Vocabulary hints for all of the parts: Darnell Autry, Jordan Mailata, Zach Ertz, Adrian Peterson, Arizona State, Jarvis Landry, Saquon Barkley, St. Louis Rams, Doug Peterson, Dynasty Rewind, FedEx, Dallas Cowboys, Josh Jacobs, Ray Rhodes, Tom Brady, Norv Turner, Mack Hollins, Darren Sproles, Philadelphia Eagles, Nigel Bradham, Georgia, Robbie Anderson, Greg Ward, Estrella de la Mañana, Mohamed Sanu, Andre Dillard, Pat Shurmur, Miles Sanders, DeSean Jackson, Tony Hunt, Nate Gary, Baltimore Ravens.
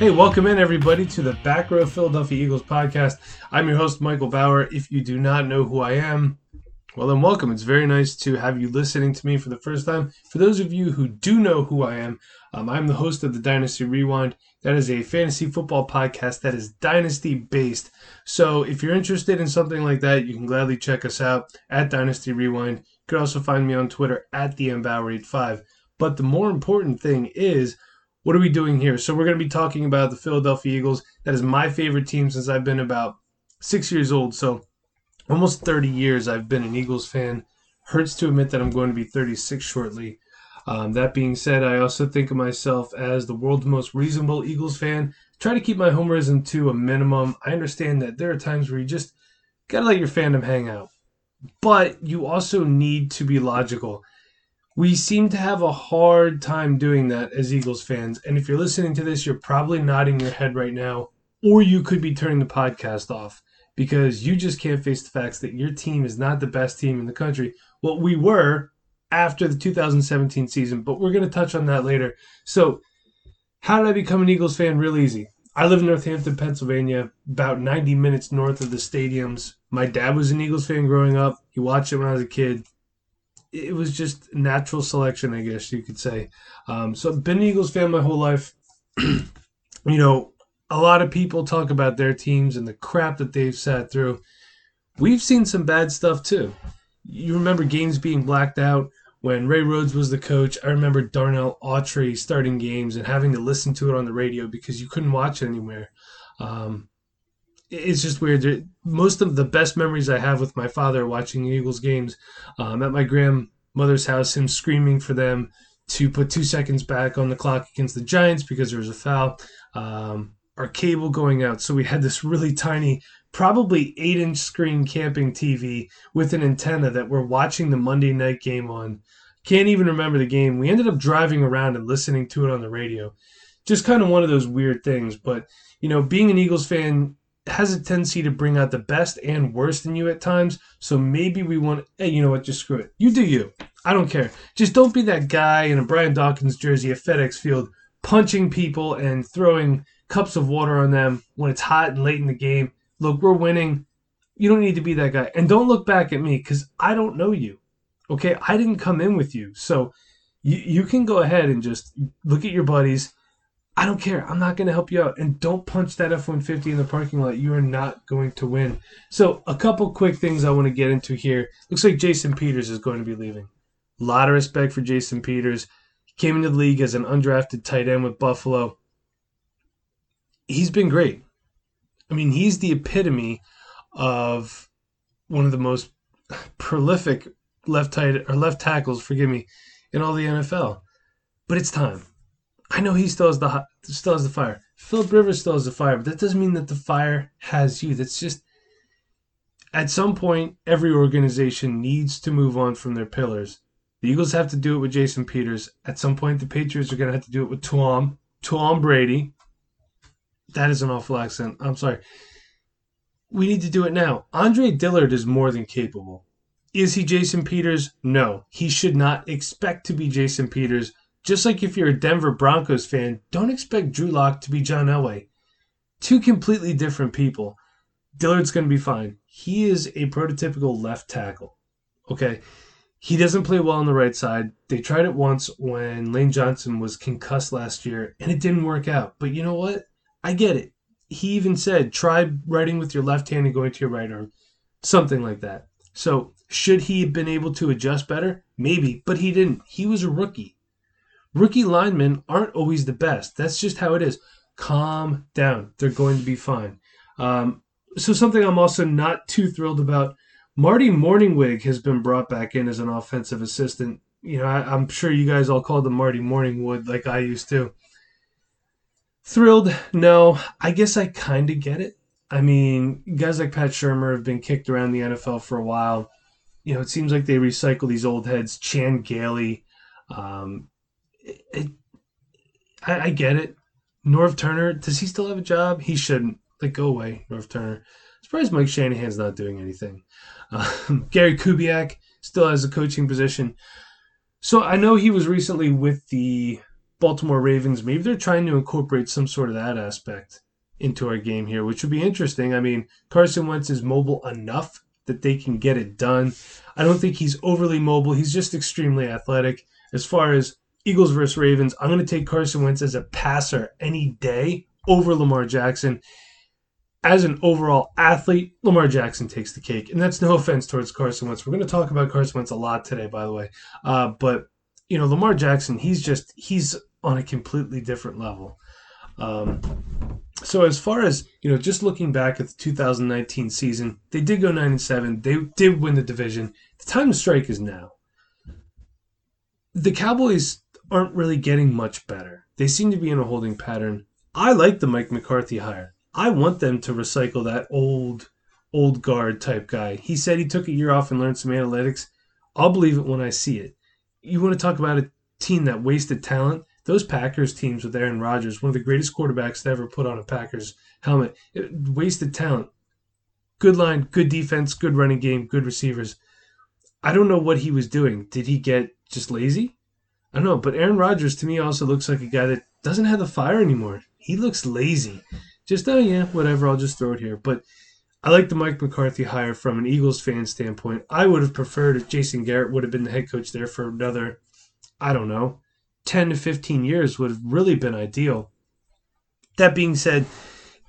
Hey, welcome in everybody to the Back Row Philadelphia Eagles podcast. I'm your host, Michael Bauer. If you do not know who I am, well then welcome. It's very nice to have you listening to me for the first time. For those of you who do know who I am, I'm the host of the Dynasty Rewind. That is a fantasy football podcast that is Dynasty based. So if you're interested in something like that, you can gladly check us out at Dynasty Rewind. You can also find me on Twitter at TheMBauer85. But the more important thing is, what are we doing here? So we're going to be talking about the Philadelphia Eagles. That is my favorite team since I've been about 6 years old. So almost 30 years I've been an Eagles fan. Hurts to admit that I'm going to be 36 shortly. That being said, I also think of myself as the world's most reasonable Eagles fan. Try to keep my homerism to a minimum. I understand that there are times where you just got to let your fandom hang out. But you also need to be logical. We seem to have a hard time doing that as Eagles fans. And if you're listening to this, you're probably nodding your head right now, or you could be turning the podcast off because you just can't face the facts that your team is not the best team in the country. Well, we were after the 2017 season, but we're going to touch on that later. So how did I become an Eagles fan? Real easy. I live in Northampton, Pennsylvania, about 90 minutes north of the stadiums. My dad was an Eagles fan growing up. He watched it when I was a kid. It was just natural selection, I guess you could say. So I've been an Eagles fan my whole life. You know, a lot of people talk about their teams and the crap that they've sat through. We've seen some bad stuff, too. You remember games being blacked out when Ray Rhodes was the coach. I remember Darnell Autry starting games and having to listen to it on the radio because you couldn't watch it anywhere. It's just weird. Most of the best memories I have with my father watching Eagles games at my grandmother's house, him screaming for them to put 2 seconds back on the clock against the Giants because there was a foul, our cable going out. So we had this really tiny, probably 8-inch screen camping TV with an antenna that we're watching the Monday night game on. Can't even remember the game. We ended up driving around and listening to it on the radio. Just kind of one of those weird things. But, you know, being an Eagles fan has a tendency to bring out the best and worst in you at times. So maybe we want, hey, you know what, just screw it. You do you. I don't care. Just don't be that guy in a Brian Dawkins jersey at FedEx Field punching people and throwing cups of water on them when it's hot and late in the game. Look, we're winning. You don't need to be that guy. And don't look back at me because I don't know you. Okay? I didn't come in with you. So you can go ahead and just look at your buddies. I don't care. I'm not going to help you out. And don't punch that F-150 in the parking lot. You are not going to win. So a couple quick things I want to get into here. Looks like Jason Peters is going to be leaving. A lot of respect for Jason Peters. He came into the league as an undrafted tight end with Buffalo. He's been great. I mean, he's the epitome of one of the most prolific left tackles, in all the NFL. But it's time. I know he still has the fire. Philip Rivers still has the fire, but that doesn't mean that the fire has you. That's just, at some point, every organization needs to move on from their pillars. The Eagles have to do it with Jason Peters. At some point, the Patriots are going to have to do it with Tom Brady. That is an awful accent. I'm sorry. We need to do it now. Andre Dillard is more than capable. Is he Jason Peters? No. He should not expect to be Jason Peters. Just like if you're a Denver Broncos fan, don't expect Drew Lock to be John Elway. Two completely different people. Dillard's going to be fine. He is a prototypical left tackle. Okay? He doesn't play well on the right side. They tried it once when Lane Johnson was concussed last year, and it didn't work out. But you know what? I get it. He even said, try writing with your left hand and going to your right arm. Something like that. So should he have been able to adjust better? Maybe, but he didn't. He was a rookie. Rookie linemen aren't always the best. That's just how it is. Calm down. They're going to be fine. So something I'm also not too thrilled about, Marty Morningwig has been brought back in as an offensive assistant. You know, I'm sure you guys all called him Marty Morningwood like I used to. Thrilled? No. I guess I kind of get it. I mean, guys like Pat Shurmur have been kicked around the NFL for a while. You know, it seems like they recycle these old heads. Chan Gailey, I get it. Norv Turner, does he still have a job? He shouldn't. Like, go away, Norv Turner. Surprised Mike Shanahan's not doing anything. Gary Kubiak still has a coaching position. So I know he was recently with the Baltimore Ravens, maybe they're trying to incorporate some sort of that aspect into our game here, which would be interesting. I mean, Carson Wentz is mobile enough that they can get it done. I don't think he's overly mobile. He's just extremely athletic. As far as Eagles versus Ravens, I'm going to take Carson Wentz as a passer any day over Lamar Jackson. As an overall athlete, Lamar Jackson takes the cake. And that's no offense towards Carson Wentz. We're going to talk about Carson Wentz a lot today, by the way. But, you know, Lamar Jackson, he's on a completely different level. So as far as, you know, just looking back at the 2019 season, they did go 9-7. They did win the division. The time to strike is now. The Cowboys aren't really getting much better. They seem to be in a holding pattern. I like the Mike McCarthy hire. I want them to recycle that old guard type guy. He said he took a year off and learned some analytics. I'll believe it when I see it. You want to talk about a team that wasted talent? Those Packers teams with Aaron Rodgers, one of the greatest quarterbacks to ever put on a Packers helmet, wasted talent. Good line, good defense, good running game, good receivers. I don't know what he was doing. Did he get just lazy? I don't know, but Aaron Rodgers to me also looks like a guy that doesn't have the fire anymore. He looks lazy. Just, oh yeah, whatever, I'll just throw it here. But I like the Mike McCarthy hire from an Eagles fan standpoint. I would have preferred if Jason Garrett would have been the head coach there for another, I don't know, 10 to 15 years would have really been ideal. That being said,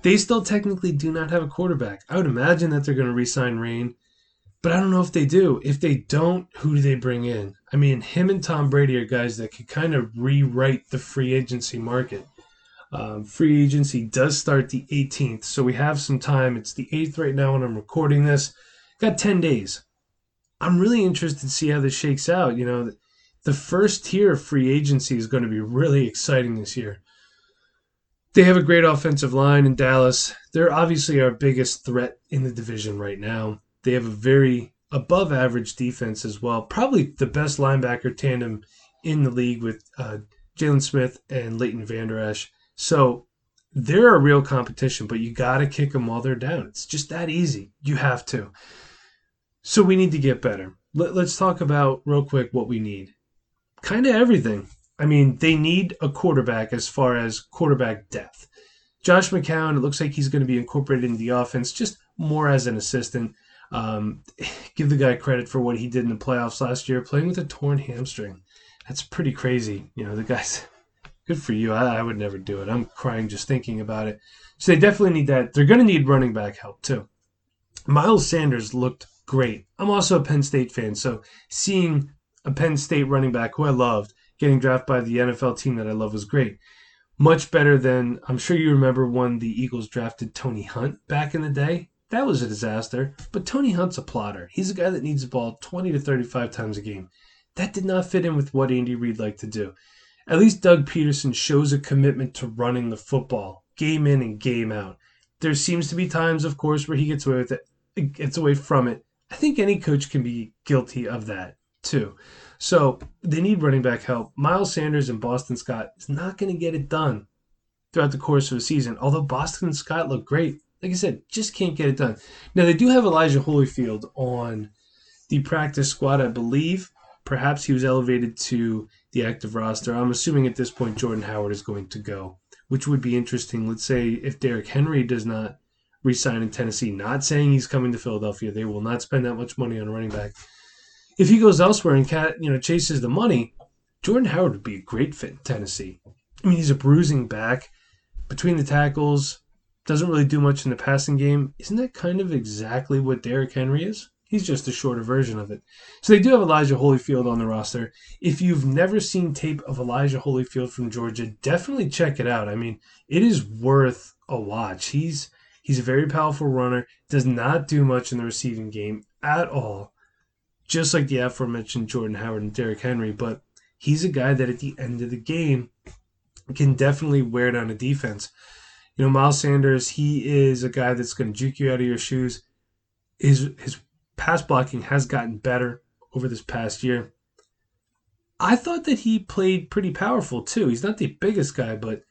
they still technically do not have a quarterback. I would imagine that they're going to re-sign Rain, but I don't know if they do. If they don't, who do they bring in? I mean, him and Tom Brady are guys that could kind of rewrite the free agency market. Free agency does start the 18th, so we have some time. It's the 8th right now when I'm recording this. Got 10 days. I'm really interested to see how this shakes out. You know, the first tier of free agency is going to be really exciting this year. They have a great offensive line in Dallas. They're obviously our biggest threat in the division right now. They have a very above-average defense as well. Probably the best linebacker tandem in the league with Jalen Smith and Leighton Vander Esch. So they're a real competition, but you got to kick them while they're down. It's just that easy. You have to. So we need to get better. Let's talk about real quick what we need. Kind of everything. I mean, they need a quarterback as far as quarterback depth. Josh McCown, it looks like he's going to be incorporated into the offense just more as an assistant. Give the guy credit for what he did in the playoffs last year, playing with a torn hamstring. That's pretty crazy. You know, the guy's good for you. I would never do it. I'm crying just thinking about it. So they definitely need that. They're going to need running back help too. Miles Sanders looked great. I'm also a Penn State fan, so seeing a Penn State running back who I loved getting drafted by the NFL team that I love was great. Much better than, I'm sure you remember when the Eagles drafted Tony Hunt back in the day. That was a disaster. But Tony Hunt's a plotter. He's a guy that needs the ball 20 to 35 times a game. That did not fit in with what Andy Reid liked to do. At least Doug Peterson shows a commitment to running the football, game in and game out. There seems to be times, of course, where he gets away with it, gets away from it. I think any coach can be guilty of that too. So they need running back help. Miles Sanders and Boston Scott is not going to get it done throughout the course of a season, although Boston and Scott look great. Like I said, just can't get it done. Now, they do have Elijah Holyfield on the practice squad, I believe. Perhaps he was elevated to the active roster. I'm assuming at this point Jordan Howard is going to go, which would be interesting. Let's say if Derrick Henry does not re-sign in Tennessee, not saying he's coming to Philadelphia, they will not spend that much money on a running back. If he goes elsewhere and chases the money, Jordan Howard would be a great fit in Tennessee. I mean, he's a bruising back between the tackles, doesn't really do much in the passing game. Isn't that kind of exactly what Derrick Henry is? He's just a shorter version of it. So they do have Elijah Holyfield on the roster. If you've never seen tape of Elijah Holyfield from Georgia, definitely check it out. I mean, it is worth a watch. He's a very powerful runner, does not do much in the receiving game at all. Just like the aforementioned Jordan Howard and Derrick Henry, but he's a guy that at the end of the game can definitely wear down a defense. You know, Miles Sanders, he is a guy that's going to juke you out of your shoes. His pass blocking has gotten better over this past year. I thought that he played pretty powerful too. He's not the biggest guy, but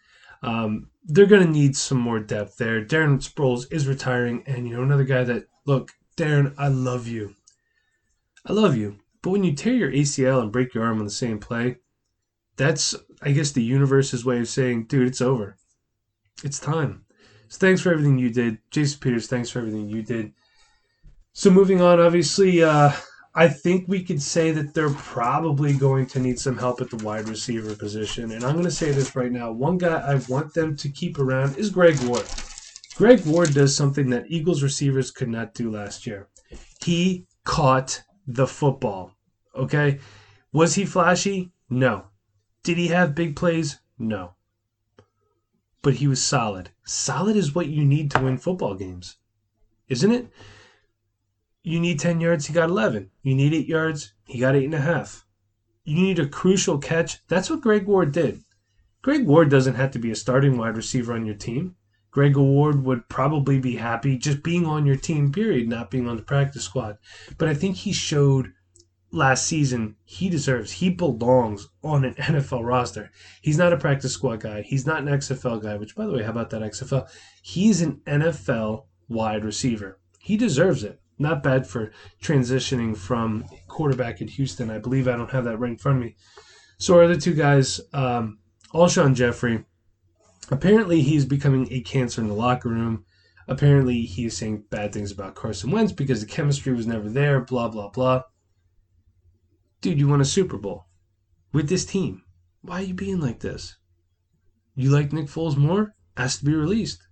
they're going to need some more depth there. Darren Sproles is retiring, and you know, another guy that, look, Darren, I love you. But when you tear your ACL and break your arm on the same play, that's I guess the universe's way of saying, dude, it's over. It's time. So thanks for everything you did. Jason Peters, thanks for everything you did. So moving on, obviously, I think we could say that they're probably going to need some help at the wide receiver position. And I'm going to say this right now. One guy I want them to keep around is Greg Ward. Greg Ward does something that Eagles receivers could not do last year. He caught the football, okay? Was he flashy? No. Did he have big plays? No. But he was solid. Solid is what you need to win football games, isn't it? You need 10 yards, he got 11. You need 8 yards, he got 8.5. You need a crucial catch. That's what Greg Ward did. Greg Ward doesn't have to be a starting wide receiver on your team. Greg Ward would probably be happy just being on your team, period, not being on the practice squad. But I think he showed last season he belongs on an NFL roster. He's not a practice squad guy. He's not an XFL guy, which, by the way, how about that XFL? He's an NFL wide receiver. He deserves it. Not bad for transitioning from quarterback at Houston. I believe I don't have that right in front of me. So our other two guys, Alshon Jeffrey. Apparently, he's becoming a cancer in the locker room. Apparently, he is saying bad things about Carson Wentz because the chemistry was never there, blah, blah, blah. Dude, you won a Super Bowl with this team. Why are you being like this? You like Nick Foles more? Asked to be released.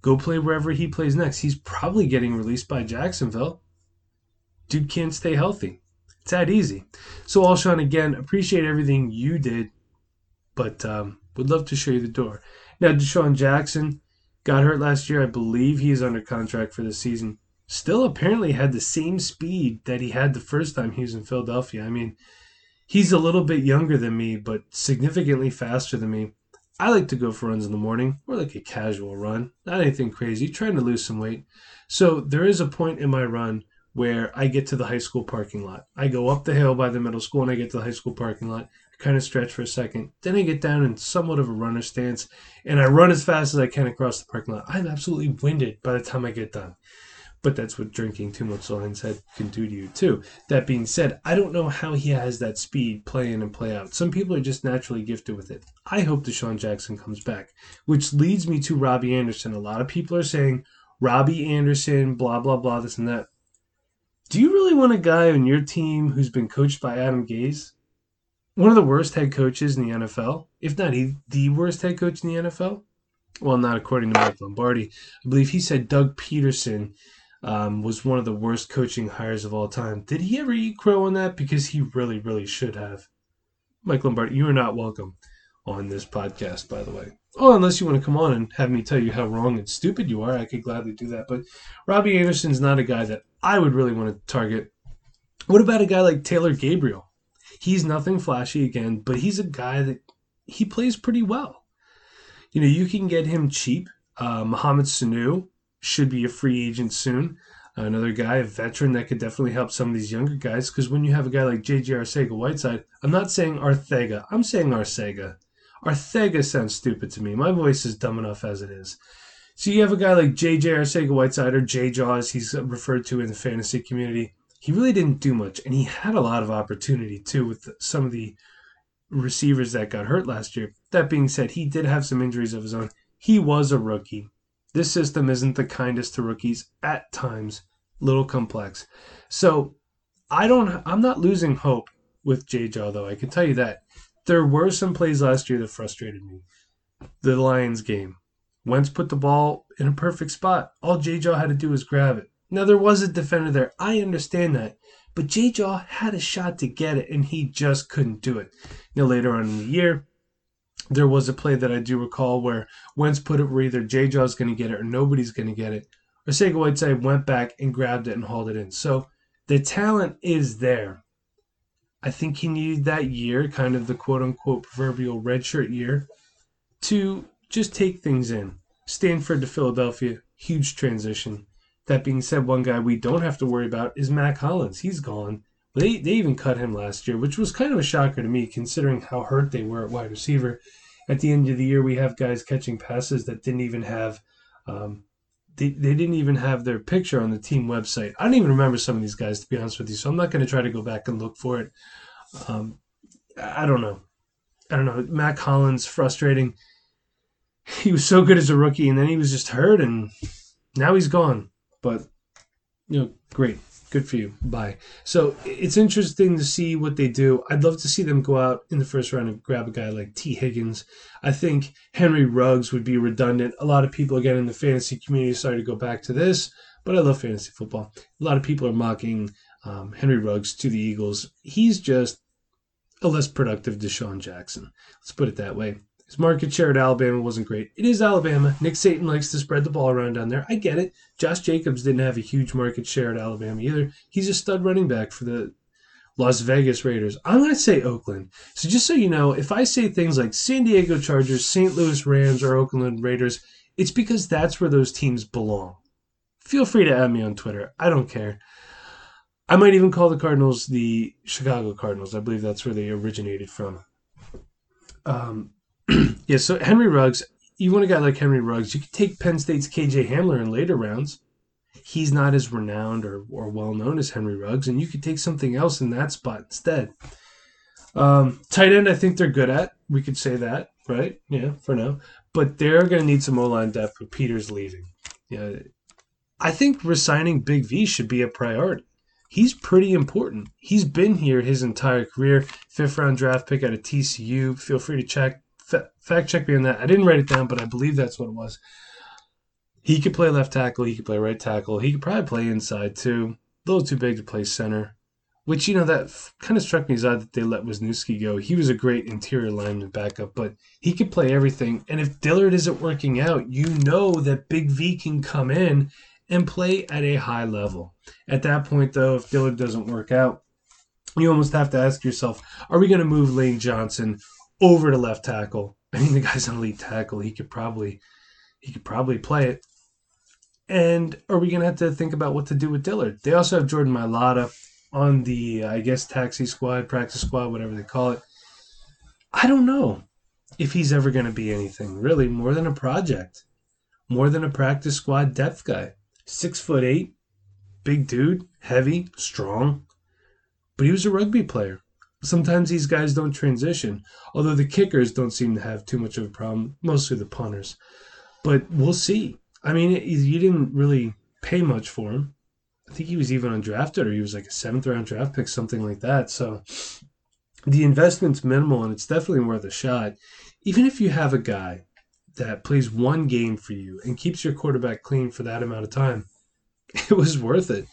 Go play wherever he plays next. He's probably getting released by Jacksonville. Dude can't stay healthy. It's that easy. So, Alshon, again, appreciate everything you did, but would love to show you the door. Now, DeSean Jackson got hurt last year. I believe he's under contract for this season. Still apparently had the same speed that he had the first time he was in Philadelphia. I mean, he's a little bit younger than me, but significantly faster than me. I like to go for runs in the morning, or like a casual run, not anything crazy, trying to lose some weight. So there is a point in my run where I get to the high school parking lot. I go up the hill by the middle school, and I get to the high school parking lot. Kind of stretch for a second. Then I get down in somewhat of a runner stance, and I run as fast as I can across the parking lot. I'm absolutely winded by the time I get done. But that's what drinking too much hindsight can do to you, too. That being said, I don't know how he has that speed play in and play out. Some people are just naturally gifted with it. I hope DeSean Jackson comes back, which leads me to Robbie Anderson. A lot of people are saying, Robbie Anderson, blah, blah, blah, this and that. Do you really want a guy on your team who's been coached by Adam Gase? One of the worst head coaches in the NFL, if not the worst head coach in the NFL. Well, not according to Mike Lombardi. I believe he said Doug Peterson was one of the worst coaching hires of all time. Did he ever eat crow on that? Because he really, really should have. Mike Lombardi, you are not welcome on this podcast, by the way. Oh, unless you want to come on and have me tell you how wrong and stupid you are, I could gladly do that. But Robbie Anderson's not a guy that I would really want to target. What about a guy like Taylor Gabriel? He's nothing flashy again, but he's a guy that he plays pretty well. You know, you can get him cheap. Mohamed Sanu should be a free agent soon. Another guy, a veteran that could definitely help some of these younger guys. Because when you have a guy like J.J. Arcega-Whiteside, I'm not saying Arcega. I'm saying Arcega. Arcega sounds stupid to me. My voice is dumb enough as it is. So you have a guy like J.J. Arcega-Whiteside, or J-Jaw as he's referred to in the fantasy community. He really didn't do much, and he had a lot of opportunity, too, with some of the receivers that got hurt last year. That being said, he did have some injuries of his own. He was a rookie. This system isn't the kindest to rookies at times, a little complex. So I'm not losing hope with J-Jaw, though. I can tell you that. There were some plays last year that frustrated me. The Lions game. Wentz put the ball in a perfect spot. All J-Jaw had to do was grab it. Now, there was a defender there. I understand that. But J-Jaw had a shot to get it, and he just couldn't do it. Now, later on in the year, there was a play that I do recall where Wentz put it where either J-Jaw's going to get it or nobody's going to get it. Arcega-Whiteside went back and grabbed it and hauled it in. So the talent is there. I think he needed that year, kind of the quote-unquote proverbial redshirt year, to just take things in. Stanford to Philadelphia, huge transition. That being said, one guy we don't have to worry about is Mack Hollins. He's gone. They even cut him last year, which was kind of a shocker to me considering how hurt they were at wide receiver. At the end of the year, we have guys catching passes that didn't even have they didn't even have their picture on the team website. I don't even remember some of these guys, to be honest with you, so I'm not going to try to go back and look for it. I don't know. I don't know, Mack Hollins frustrating. He was so good as a rookie, and then he was just hurt, and now he's gone. But, you know, great. Good for you. Bye. So it's interesting to see what they do. I'd love to see them go out in the first round and grab a guy like T. Higgins. I think Henry Ruggs would be redundant. A lot of people, again, in the fantasy community, sorry to go back to this, but I love fantasy football. A lot of people are mocking Henry Ruggs to the Eagles. He's just a less productive DeSean Jackson. Let's put it that way. His market share at Alabama wasn't great. It is Alabama. Nick Saban likes to spread the ball around down there. I get it. Josh Jacobs didn't have a huge market share at Alabama either. He's a stud running back for the Las Vegas Raiders. I'm going to say Oakland. So just so you know, if I say things like San Diego Chargers, St. Louis Rams, or Oakland Raiders, it's because that's where those teams belong. Feel free to add me on Twitter. I don't care. I might even call the Cardinals the Chicago Cardinals. I believe that's where they originated from. Yeah, so Henry Ruggs, you want a guy like Henry Ruggs, you could take Penn State's K.J. Hamler in later rounds. He's not as renowned or well-known as Henry Ruggs, and you could take something else in that spot instead. Tight end, I think they're good at. We could say that, right? Yeah, for now. But they're going to need some O-line depth with Peters leaving. Yeah, I think resigning Big V should be a priority. He's pretty important. He's been here his entire career. 5th-round draft pick out of TCU. Feel free to check. Fact check me on that. I didn't write it down, but I believe that's what it was. He could play left tackle. He could play right tackle. He could probably play inside, too. A little too big to play center, which, you know, that kind of struck me as odd that they let Wisniewski go. He was a great interior lineman backup, but he could play everything. And if Dillard isn't working out, you know that Big V can come in and play at a high level. At that point, though, if Dillard doesn't work out, you almost have to ask yourself, are we going to move Lane Johnson over to left tackle? I mean, the guy's an elite tackle. He could probably play it. And are we going to have to think about what to do with Dillard? They also have Jordan Mailata on the, I guess, taxi squad, practice squad, whatever they call it. I don't know if he's ever going to be anything, really, more than a project, more than a practice squad depth guy. 6'8", big dude, heavy, strong. But he was a rugby player. Sometimes these guys don't transition, although the kickers don't seem to have too much of a problem, mostly the punters. But we'll see. I mean, you didn't really pay much for him. I think he was even undrafted, or he was like a 7th-round draft pick, something like that. So the investment's minimal, and it's definitely worth a shot. Even if you have a guy that plays one game for you and keeps your quarterback clean for that amount of time, it was worth it.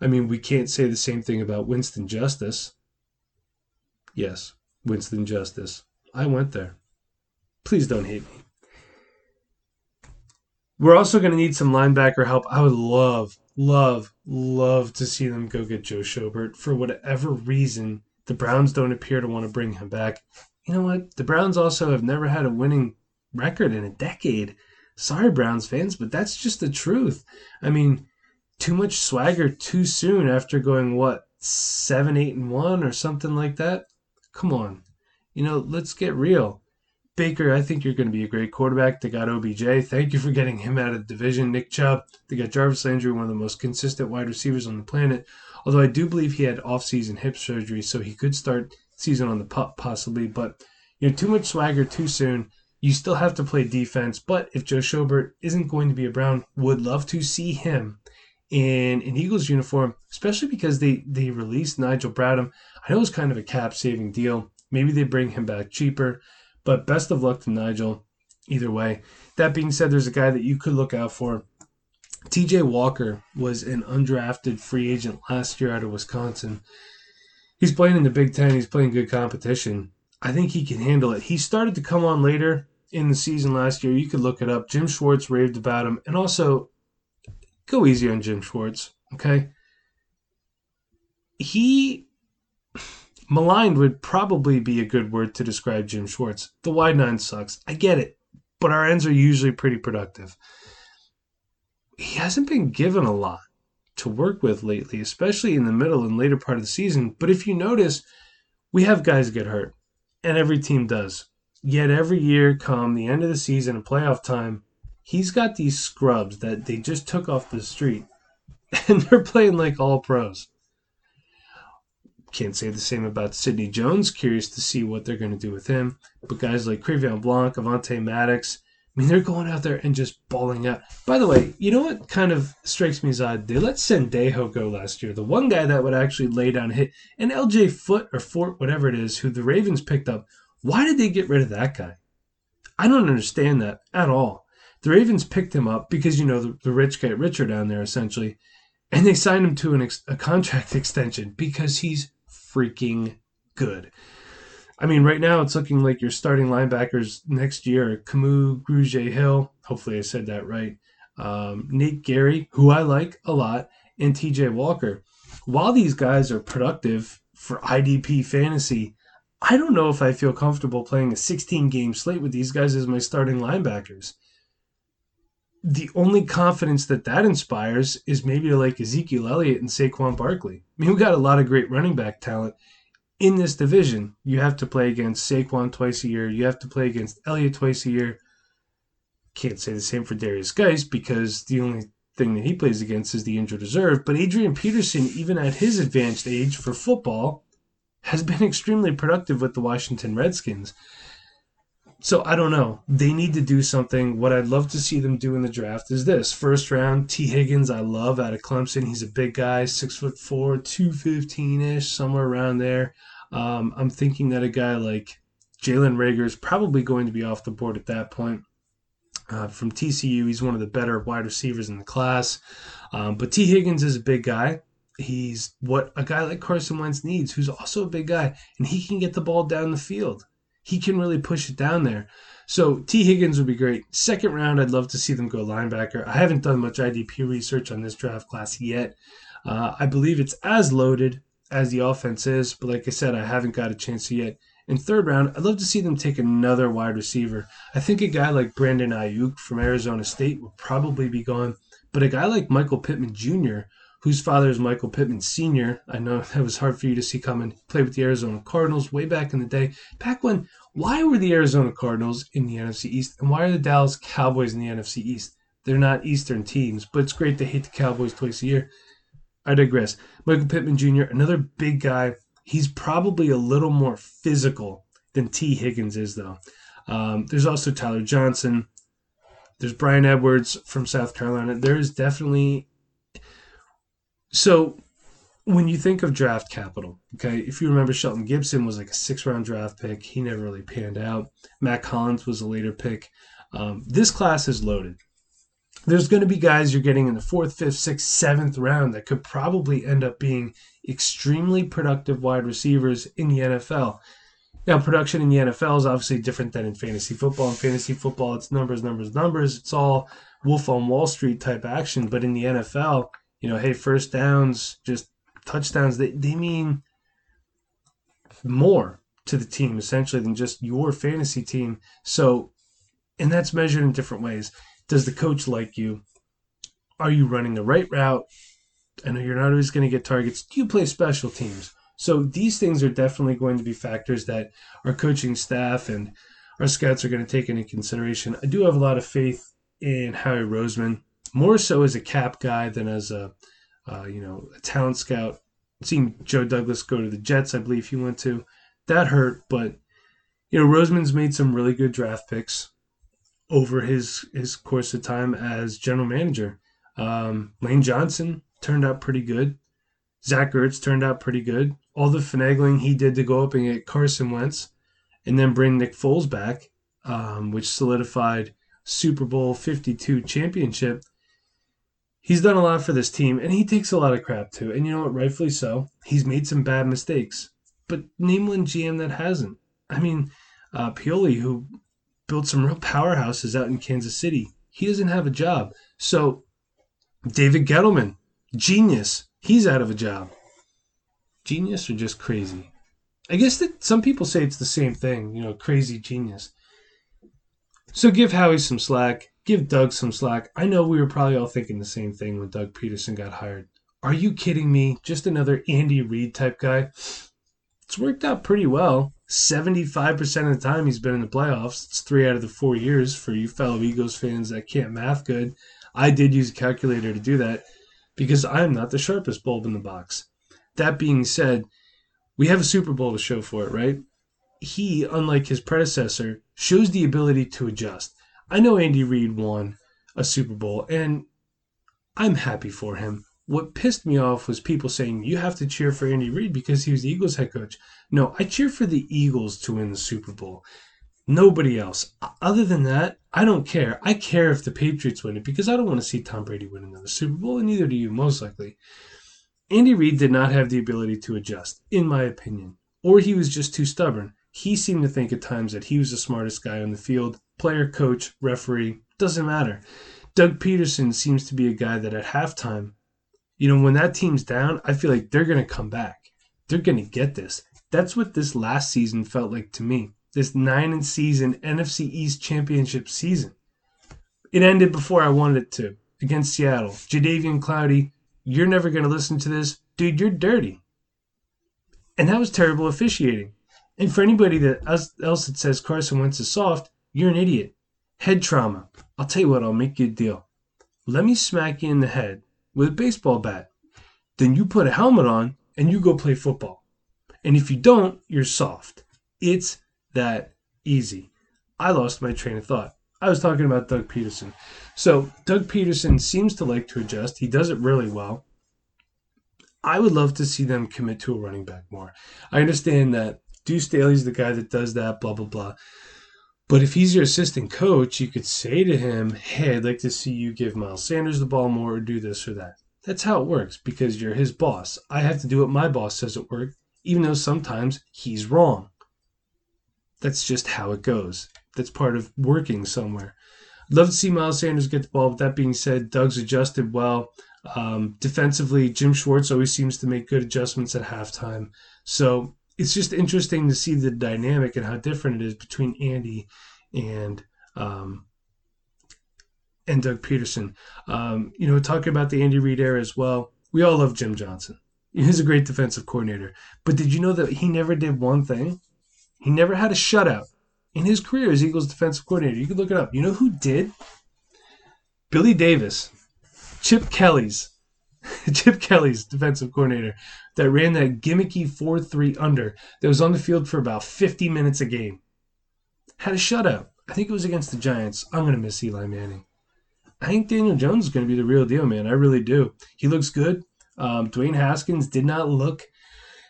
I mean, we can't say the same thing about Winston Justice. Yes, Winston Justice. I went there. Please don't hate me. We're also going to need some linebacker help. I would love to see them go get Joe Schobert. For whatever reason, the Browns don't appear to want to bring him back. You know what? The Browns also have never had a winning record in a decade. Sorry, Browns fans, but that's just the truth. I mean, too much swagger too soon after going, what, 7-8-1 or something like that? Come on. You know, let's get real. Baker, I think you're going to be a great quarterback. They got OBJ. Thank you for getting him out of the division. Nick Chubb. They got Jarvis Landry, one of the most consistent wide receivers on the planet. Although I do believe he had off-season hip surgery, so he could start season on the pup possibly. But, you know, too much swagger too soon. You still have to play defense. But if Joe Schobert isn't going to be a Brown, would love to see him in an Eagles uniform, especially because they released Nigel Bradham. I know it's kind of a cap-saving deal. Maybe they bring him back cheaper, but best of luck to Nigel either way. That being said, there's a guy that you could look out for. TJ Walker was an undrafted free agent last year out of Wisconsin. He's playing in the Big Ten. He's playing good competition. I think he can handle it. He started to come on later in the season last year. You could look it up. Jim Schwartz raved about him, and also go easy on Jim Schwartz, okay? He, maligned would probably be a good word to describe Jim Schwartz. The wide nine sucks. I get it, but our ends are usually pretty productive. He hasn't been given a lot to work with lately, especially in the middle and later part of the season. But if you notice, we have guys get hurt, and every team does. Yet every year come the end of the season and playoff time, he's got these scrubs that they just took off the street, and they're playing like all pros. Can't say the same about Sidney Jones. Curious to see what they're going to do with him. But guys like Cre'Von Blanc, Avonte Maddox, I mean, they're going out there and just balling out. By the way, you know what kind of strikes me as odd? They let Sendejo go last year, the one guy that would actually lay down a hit. And LJ Fort, whatever it is, who the Ravens picked up, why did they get rid of that guy? I don't understand that at all. The Ravens picked him up because, you know, the rich get richer down there, essentially. And they signed him to a contract extension because he's freaking good. I mean, right now it's looking like your starting linebackers next year are Camus Grugier-Hill, hopefully I said that right, Nate Gary, who I like a lot, and TJ Walker. While these guys are productive for IDP fantasy, I don't know if I feel comfortable playing a 16-game slate with these guys as my starting linebackers. The only confidence that inspires is maybe to like Ezekiel Elliott and Saquon Barkley. I mean, we've got a lot of great running back talent in this division. You have to play against Saquon twice a year. You have to play against Elliott twice a year. Can't say the same for Darius Geis because the only thing that he plays against is the injured reserve. But Adrian Peterson, even at his advanced age for football, has been extremely productive with the Washington Redskins. So I don't know. They need to do something. What I'd love to see them do in the draft is this. First round, T. Higgins, I love, out of Clemson. He's a big guy, 6'4", 215-ish, somewhere around there. I'm thinking that a guy like Jalen Reagor is probably going to be off the board at that point. From TCU, he's one of the better wide receivers in the class. But T. Higgins is a big guy. He's what a guy like Carson Wentz needs, who's also a big guy, and he can get the ball down the field. He can really push it down there. So T. Higgins would be great. Second round, I'd love to see them go linebacker. I haven't done much IDP research on this draft class yet. I believe it's as loaded as the offense is, but like I said, I haven't got a chance yet. In third round, I'd love to see them take another wide receiver. I think a guy like Brandon Ayuk from Arizona State will probably be gone, but a guy like Michael Pittman Jr., whose father is Michael Pittman Sr. I know that was hard for you to see coming. Played with the Arizona Cardinals way back in the day. Back when, why were the Arizona Cardinals in the NFC East? And why are the Dallas Cowboys in the NFC East? They're not Eastern teams, but it's great they hate the Cowboys twice a year. I digress. Michael Pittman Jr., another big guy. He's probably a little more physical than T. Higgins is, though. There's also Tyler Johnson. There's Brian Edwards from South Carolina. There is definitely... So when you think of draft capital, okay, if you remember, Shelton Gibson was like a 6th round draft pick. He never really panned out. Mack Hollins was a later pick. This class is loaded. There's going to be guys you're getting in the 4th, 5th, 6th, 7th round that could probably end up being extremely productive wide receivers in the NFL. Now, production in the NFL is obviously different than in fantasy football. In fantasy football, it's numbers. It's all Wolf on Wall Street type action. But in the NFL... You know, hey, first downs, just touchdowns, they mean more to the team, essentially, than just your fantasy team. So, and that's measured in different ways. Does the coach like you? Are you running the right route? I know you're not always going to get targets. Do you play special teams? So these things are definitely going to be factors that our coaching staff and our scouts are going to take into consideration. I do have a lot of faith in Howie Roseman. More so as a cap guy than as a talent scout. I've seen Joe Douglas go to the Jets, I believe he went to. That hurt, but, you know, Roseman's made some really good draft picks over his course of time as general manager. Lane Johnson turned out pretty good. Zach Ertz turned out pretty good. All the finagling he did to go up and get Carson Wentz and then bring Nick Foles back, which solidified Super Bowl 52 championship. He's done a lot for this team, and he takes a lot of crap, too. And you know what? Rightfully so. He's made some bad mistakes. But name one GM that hasn't. I mean, Pioli, who built some real powerhouses out in Kansas City, he doesn't have a job. So David Gettleman, genius. He's out of a job. Genius or just crazy? I guess that some people say it's the same thing, you know, crazy genius. So give Howie some slack. Give Doug some slack. I know we were probably all thinking the same thing when Doug Peterson got hired. Are you kidding me? Just another Andy Reid type guy? It's worked out pretty well. 75% of the time he's been in the playoffs. It's 3 out of the 4 years for you fellow Eagles fans that can't math good. I did use a calculator to do that because I'm not the sharpest bulb in the box. That being said, We have a Super Bowl to show for it, right? He, unlike his predecessor, shows the ability to adjust. I know Andy Reid won a Super Bowl, and I'm happy for him. What pissed me off was people saying, you have to cheer for Andy Reid because he was the Eagles head coach. No, I cheer for the Eagles to win the Super Bowl. Nobody else. Other than that, I don't care. I care if the Patriots win it because I don't want to see Tom Brady win another Super Bowl, and neither do you, most likely. Andy Reid did not have the ability to adjust, in my opinion, or he was just too stubborn. He seemed to think at times that he was the smartest guy on the field, player, coach, referee, doesn't matter. Doug Peterson seems to be a guy that at halftime, when that team's down, I feel like they're going to come back. They're going to get this. That's what this last season felt like to me. This 9-season NFC East Championship season. It ended before I wanted it to, against Seattle. Jadeveon Clowney, you're never going to listen to this. Dude, you're dirty. And that was terrible officiating. And for anybody else that says Carson Wentz is soft, you're an idiot. Head trauma. I'll tell you what, I'll make you a deal. Let me smack you in the head with a baseball bat. Then you put a helmet on and you go play football. And if you don't, you're soft. It's that easy. I lost my train of thought. I was talking about Doug Peterson. So Doug Peterson seems to like to adjust. He does it really well. I would love to see them commit to a running back more. I understand that Deuce Staley's the guy that does that, blah, blah, blah. But if he's your assistant coach, you could say to him, hey, I'd like to see you give Miles Sanders the ball more or do this or that. That's how it works because you're his boss. I have to do what my boss says at work, even though sometimes he's wrong. That's just how it goes. That's part of working somewhere. I'd love to see Miles Sanders get the ball. With that being said, Doug's adjusted well. Defensively, Jim Schwartz always seems to make good adjustments at halftime. So it's just interesting to see the dynamic and how different it is between Andy and Doug Peterson. Talking about the Andy Reid era as well, we all love Jim Johnson. He's a great defensive coordinator. But did you know that he never did one thing? He never had a shutout in his career as Eagles defensive coordinator. You can look it up. You know who did? Billy Davis, Chip Kelly's defensive coordinator that ran that gimmicky 4-3 under that was on the field for about 50 minutes a game. Had a shutout. I think it was against the Giants. I'm going to miss Eli Manning. I think Daniel Jones is going to be the real deal, man. I really do. He looks good. Dwayne Haskins did not look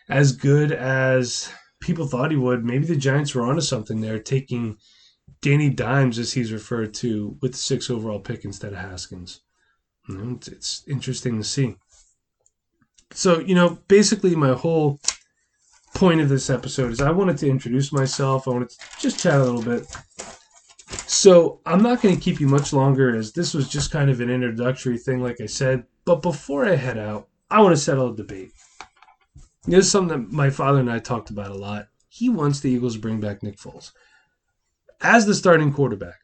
as good as people thought he would. Maybe the Giants were onto something there, taking Danny Dimes, as he's referred to, with the 6th overall pick instead of Haskins. It's interesting to see. So, basically my whole point of this episode is I wanted to introduce myself. I wanted to just chat a little bit. So I'm not going to keep you much longer as this was just kind of an introductory thing, like I said. But before I head out, I want to settle a debate. This is something that my father and I talked about a lot. He wants the Eagles to bring back Nick Foles as the starting quarterback.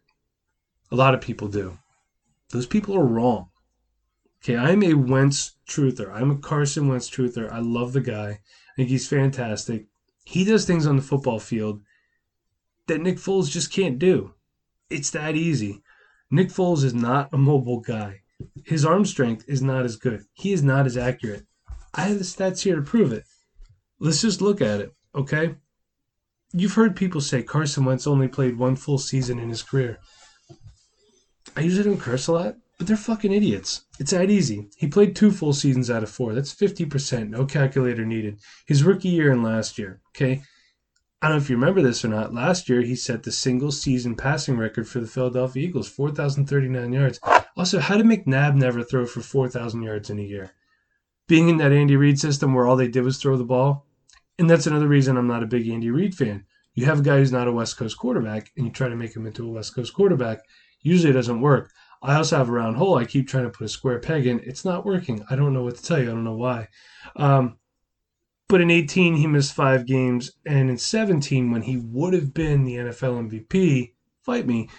A lot of people do. Those people are wrong. Okay, I'm a Wentz truther. I'm a Carson Wentz truther. I love the guy. I think he's fantastic. He does things on the football field that Nick Foles just can't do. It's that easy. Nick Foles is not a mobile guy. His arm strength is not as good. He is not as accurate. I have the stats here to prove it. Let's just look at it, okay? You've heard people say Carson Wentz only played one full season in his career. I usually don't curse a lot, but they're fucking idiots. It's that easy. He played 2 full seasons out of 4. That's 50%. No calculator needed. His rookie year and last year, okay? I don't know if you remember this or not. Last year, he set the single-season passing record for the Philadelphia Eagles, 4,039 yards. Also, how did McNabb never throw for 4,000 yards in a year? Being in that Andy Reid system where all they did was throw the ball, and that's another reason I'm not a big Andy Reid fan. You have a guy who's not a West Coast quarterback, and you try to make him into a West Coast quarterback. Usually it doesn't work. I also have a round hole. I keep trying to put a square peg in. It's not working. I don't know what to tell you. I don't know why. But in 2018, he missed 5 games. And in 2017, when he would have been the NFL MVP, fight me,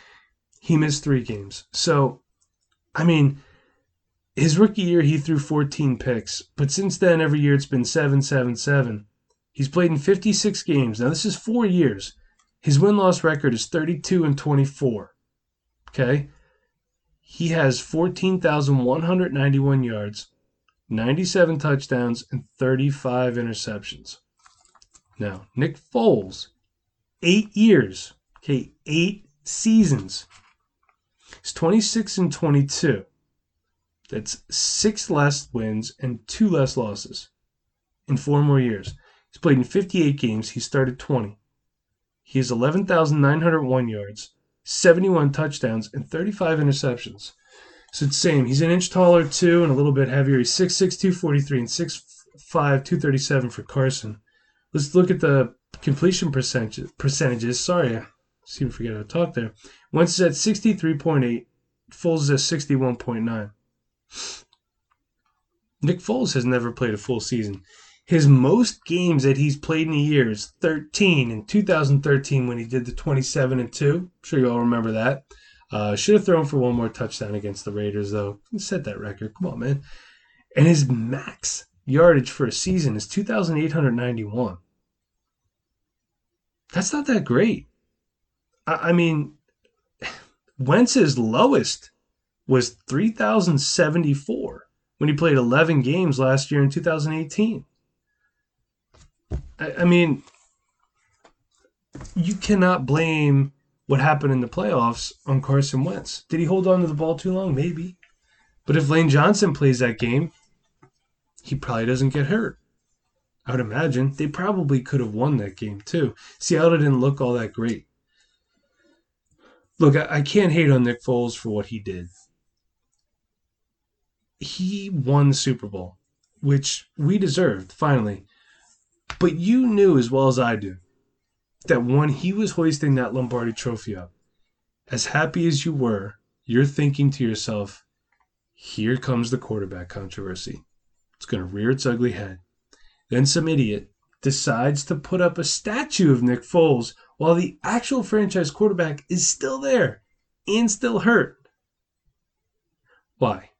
he missed 3 games. So, his rookie year, he threw 14 picks. But since then, every year, it's been 7. He's played in 56 games. Now, this is 4 years. His win-loss record is 32-24. Okay, he has 14,191 yards, 97 touchdowns, and 35 interceptions. now. Nick Foles, 8 years. Okay, 8 seasons. He's 26-22. That's 6 less wins and 2 less losses in 4 more years. He's played in 58 games. He started 20. He has 11,901 yards, 71 touchdowns, and 35 interceptions. So it's the same. He's an inch taller, too, and a little bit heavier. He's 6'6", 243, and 6'5", 237 for Carson. Let's look at the completion percentages. Sorry, I seem to forget how to talk there. Wentz is at 63.8. Foles is at 61.9. Nick Foles has never played a full season. His most games that he's played in a year is 13 in 2013 when he did the 27-2. I'm sure you all remember that. Should have thrown for one more touchdown against the Raiders, though. He set that record. Come on, man. And his max yardage for a season is 2,891. That's not that great. I mean, Wentz's lowest was 3,074 when he played 11 games last year in 2018. I mean, you cannot blame what happened in the playoffs on Carson Wentz. Did he hold on to the ball too long? Maybe. But if Lane Johnson plays that game, he probably doesn't get hurt. I would imagine. They probably could have won that game too. Seattle didn't look all that great. Look, I can't hate on Nick Foles for what he did. He won the Super Bowl, which we deserved, finally. But you knew as well as I do that when he was hoisting that Lombardi trophy up, as happy as you were, you're thinking to yourself, here comes the quarterback controversy. It's going to rear its ugly head. Then some idiot decides to put up a statue of Nick Foles while the actual franchise quarterback is still there and still hurt. Why?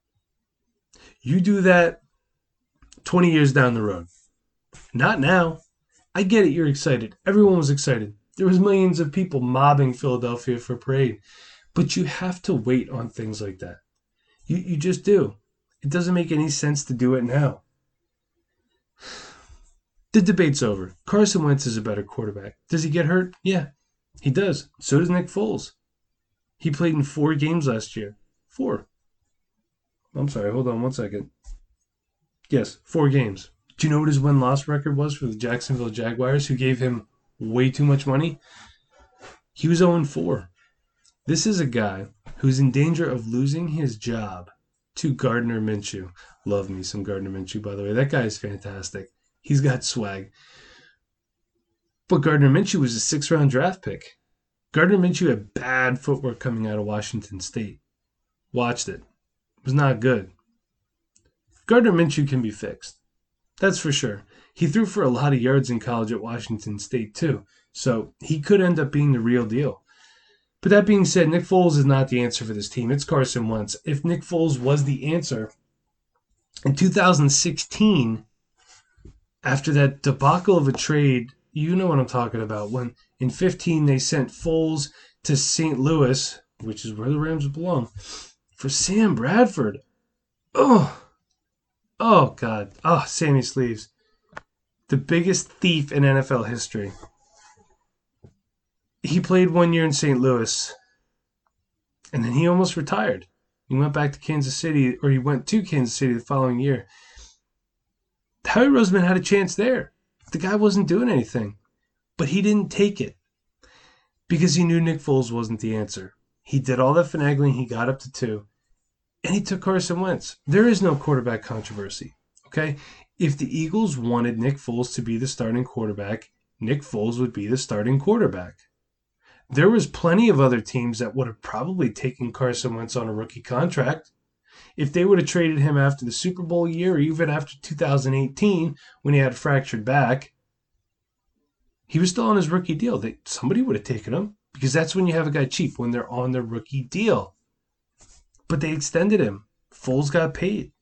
You do that 20 years down the road. Not now. I get it, you're excited. Everyone was excited. There was millions of people mobbing Philadelphia for parade. But you have to wait on things like that. You just do. It doesn't make any sense to do it now. The debate's over. Carson Wentz is a better quarterback. Does he get hurt? Yeah, he does. So does Nick Foles. He played in 4 games last year. 4. I'm sorry, hold on one second. Yes, 4 games. Do you know what his win-loss record was for the Jacksonville Jaguars, who gave him way too much money? He was 0-4. This is a guy who's in danger of losing his job to Gardner Minshew. Love me some Gardner Minshew, by the way. That guy is fantastic. He's got swag. But Gardner Minshew was a 6th-round draft pick. Gardner Minshew had bad footwork coming out of Washington State. Watched it. It was not good. Gardner Minshew can be fixed. That's for sure. He threw for a lot of yards in college at Washington State, too. So he could end up being the real deal. But that being said, Nick Foles is not the answer for this team. It's Carson Wentz. If Nick Foles was the answer, in 2016, after that debacle of a trade, you know what I'm talking about. When in 2015 they sent Foles to St. Louis, which is where the Rams belong, for Sam Bradford. Oh, God. Oh, Sammy Sleeves. The biggest thief in NFL history. He played 1 year in St. Louis, and then he almost retired. He went back to Kansas City, or he went to Kansas City the following year. Howie Roseman had a chance there. The guy wasn't doing anything, but he didn't take it because he knew Nick Foles wasn't the answer. He did all that finagling. He got up to 2. And he took Carson Wentz. There is no quarterback controversy, okay? If the Eagles wanted Nick Foles to be the starting quarterback, Nick Foles would be the starting quarterback. There was plenty of other teams that would have probably taken Carson Wentz on a rookie contract. If they would have traded him after the Super Bowl year or even after 2018 when he had a fractured back, he was still on his rookie deal. Somebody would have taken him because that's when you have a guy cheap, when they're on their rookie deal. But they extended him. Foles got paid.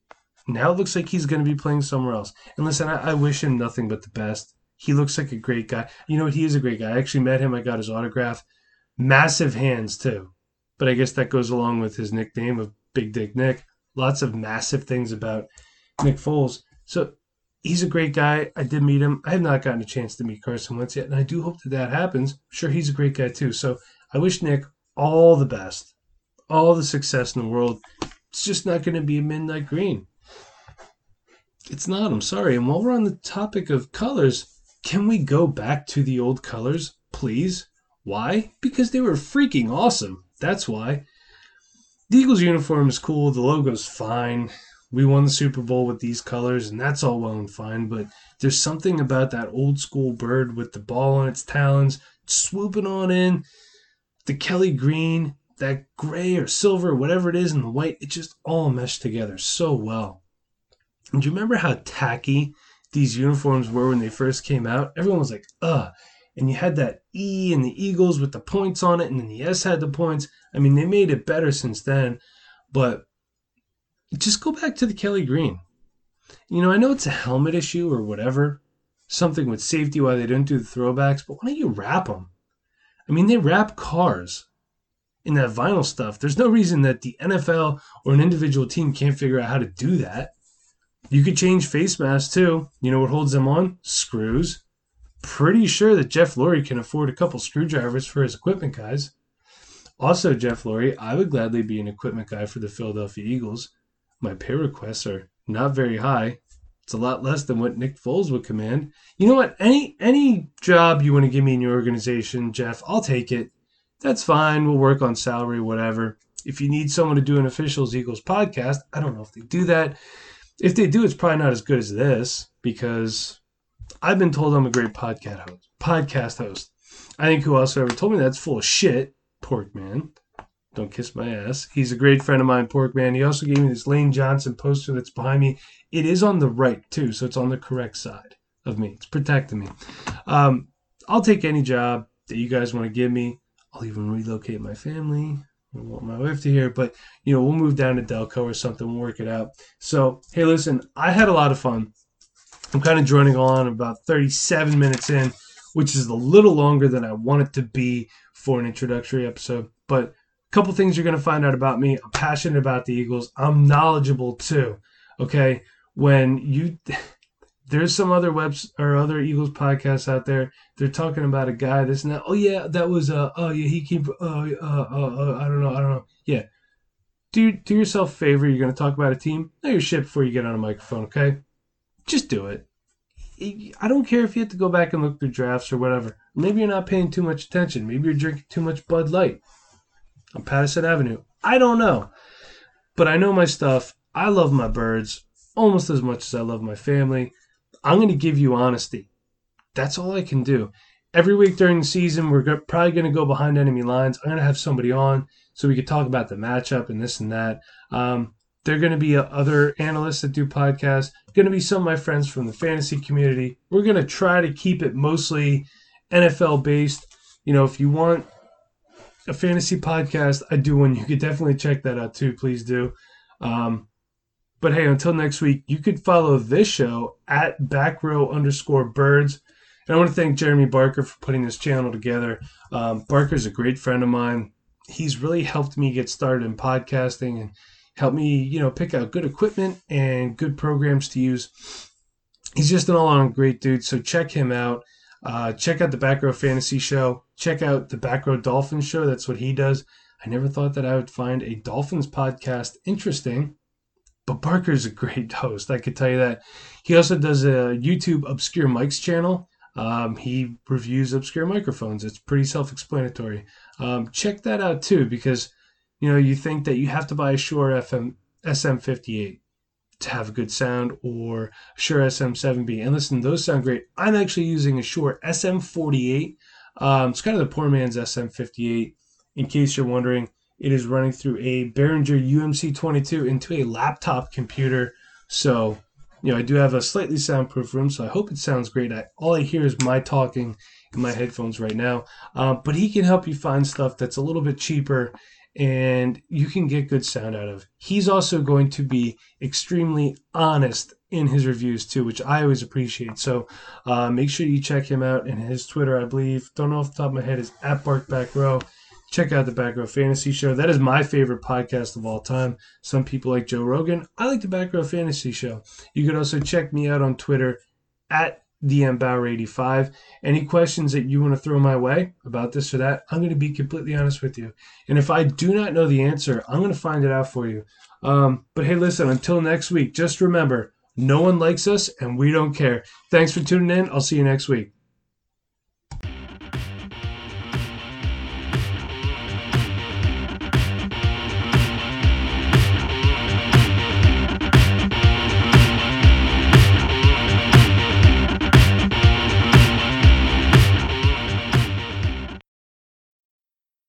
Now it looks like he's going to be playing somewhere else. And listen, I wish him nothing but the best. He looks like a great guy. You know what? He is a great guy. I actually met him. I got his autograph. Massive hands, too. But I guess that goes along with his nickname of Big Dick Nick. Lots of massive things about Nick Foles. So He's a great guy. I did meet him. I have not gotten a chance to meet Carson Wentz yet, and I do hope that that happens. I'm sure he's a great guy, too. So I wish Nick all the best, all the success in the world. It's just not going to be a midnight green. It's not. I'm sorry. And while we're on the topic of colors, can we go back to the old colors, please? Why? Because they were freaking awesome. That's why. The Eagles uniform is cool. The logo's fine. We won the Super Bowl with these colors, and that's all well and fine. But there's something about that old school bird with the ball on its talons, swooping on in. The Kelly green, that gray or silver, whatever it is, and the white, it just all meshed together so well. And do you remember how tacky these uniforms were when they first came out? Everyone was like, ugh. And you had that E in the Eagles with the points on it, and then the S had the points. I mean, they made it better since then, but just go back to the Kelly green. You know, I know it's a helmet issue or whatever, something with safety why they didn't do the throwbacks, but why don't you wrap them? I mean, they wrap cars in that vinyl stuff. There's no reason that the NFL or an individual team can't figure out how to do that. You could change face masks, too. You know what holds them on? Screws. Pretty sure that Jeff Lurie can afford a couple screwdrivers for his equipment guys. Also, Jeff Lurie, I would gladly be an equipment guy for the Philadelphia Eagles. My pay requests are not very high. It's a lot less than what Nick Foles would command. You know what? Any job you want to give me in your organization, Jeff, I'll take it. That's fine. We'll work on salary, whatever. If you need someone to do an Officials Eagles podcast, I don't know if they do that. If they do, it's probably not as good as this because I've been told I'm a great podcast host. I think who else ever told me that's full of shit. Porkman. Don't kiss my ass. He's a great friend of mine, Porkman. He also gave me this Lane Johnson poster that's behind me. It is on the right, too, so it's on the correct side of me. It's protecting me. I'll take any job that you guys want to give me. I'll even relocate my family. I want my wife to hear, but, you know, we'll move down to Delco or something. We'll work it out. So, hey, listen, I had a lot of fun. I'm kind of droning on about 37 minutes in, which is a little longer than I want it to be for an introductory episode. But a couple things you're going to find out about me. I'm passionate about the Eagles. I'm knowledgeable, too, okay? There's some other webs or other Eagles podcasts out there. They're talking about a guy, this and that. Oh, yeah, that was, I don't know. Yeah. Do yourself a favor. You're going to talk about a team. Know your shit before you get on a microphone, okay? Just do it. I don't care if you have to go back and look through drafts or whatever. Maybe you're not paying too much attention. Maybe you're drinking too much Bud Light on Patterson Avenue. I don't know. But I know my stuff. I love my birds almost as much as I love my family. I'm going to give you honesty. That's all I can do. Every week during the season, we're probably going to go behind enemy lines. I'm going to have somebody on so we can talk about the matchup and this and that. There are going to be other analysts that do podcasts. Going to be some of my friends from the fantasy community. We're going to try to keep it mostly NFL-based. You know, if you want a fantasy podcast, I do one. You could definitely check that out, too. Please do. But, hey, until next week, you could follow this show at @backrow_birds. And I want to thank Jeremy Barker for putting this channel together. Barker's a great friend of mine. He's really helped me get started in podcasting and helped me, you know, pick out good equipment and good programs to use. He's just an all-around great dude, so check him out. Check out the Back Row Fantasy Show. Check out the Back Row Dolphins Show. That's what he does. I never thought that I would find a Dolphins podcast interesting. But Barker's a great host, I could tell you that. He also does a YouTube Obscure Mics channel. He reviews obscure microphones. It's pretty self-explanatory. Check that out too, because you know you think that you have to buy a Shure SM58 to have a good sound, or a Shure SM7B. And listen, those sound great. I'm actually using a Shure SM48. It's kind of the poor man's SM58, in case you're wondering. It is running through a Behringer UMC22 into a laptop computer. So, you know, I do have a slightly soundproof room, so I hope it sounds great. All I hear is my talking in my headphones right now. But he can help you find stuff that's a little bit cheaper and you can get good sound out of. He's also going to be extremely honest in his reviews, too, which I always appreciate. So make sure you check him out. And his Twitter, I believe, don't know off the top of my head, is @BarkBackRow. check out the Back Row Fantasy Show. That is my favorite podcast of all time. Some people like Joe Rogan. I like the Back Row Fantasy Show. You can also check me out on Twitter at TheMBauer85. Any questions that you want to throw my way about this or that, I'm going to be completely honest with you. And if I do not know the answer, I'm going to find it out for you. But hey, listen, until next week, just remember, no one likes us and we don't care. Thanks for tuning in. I'll see you next week.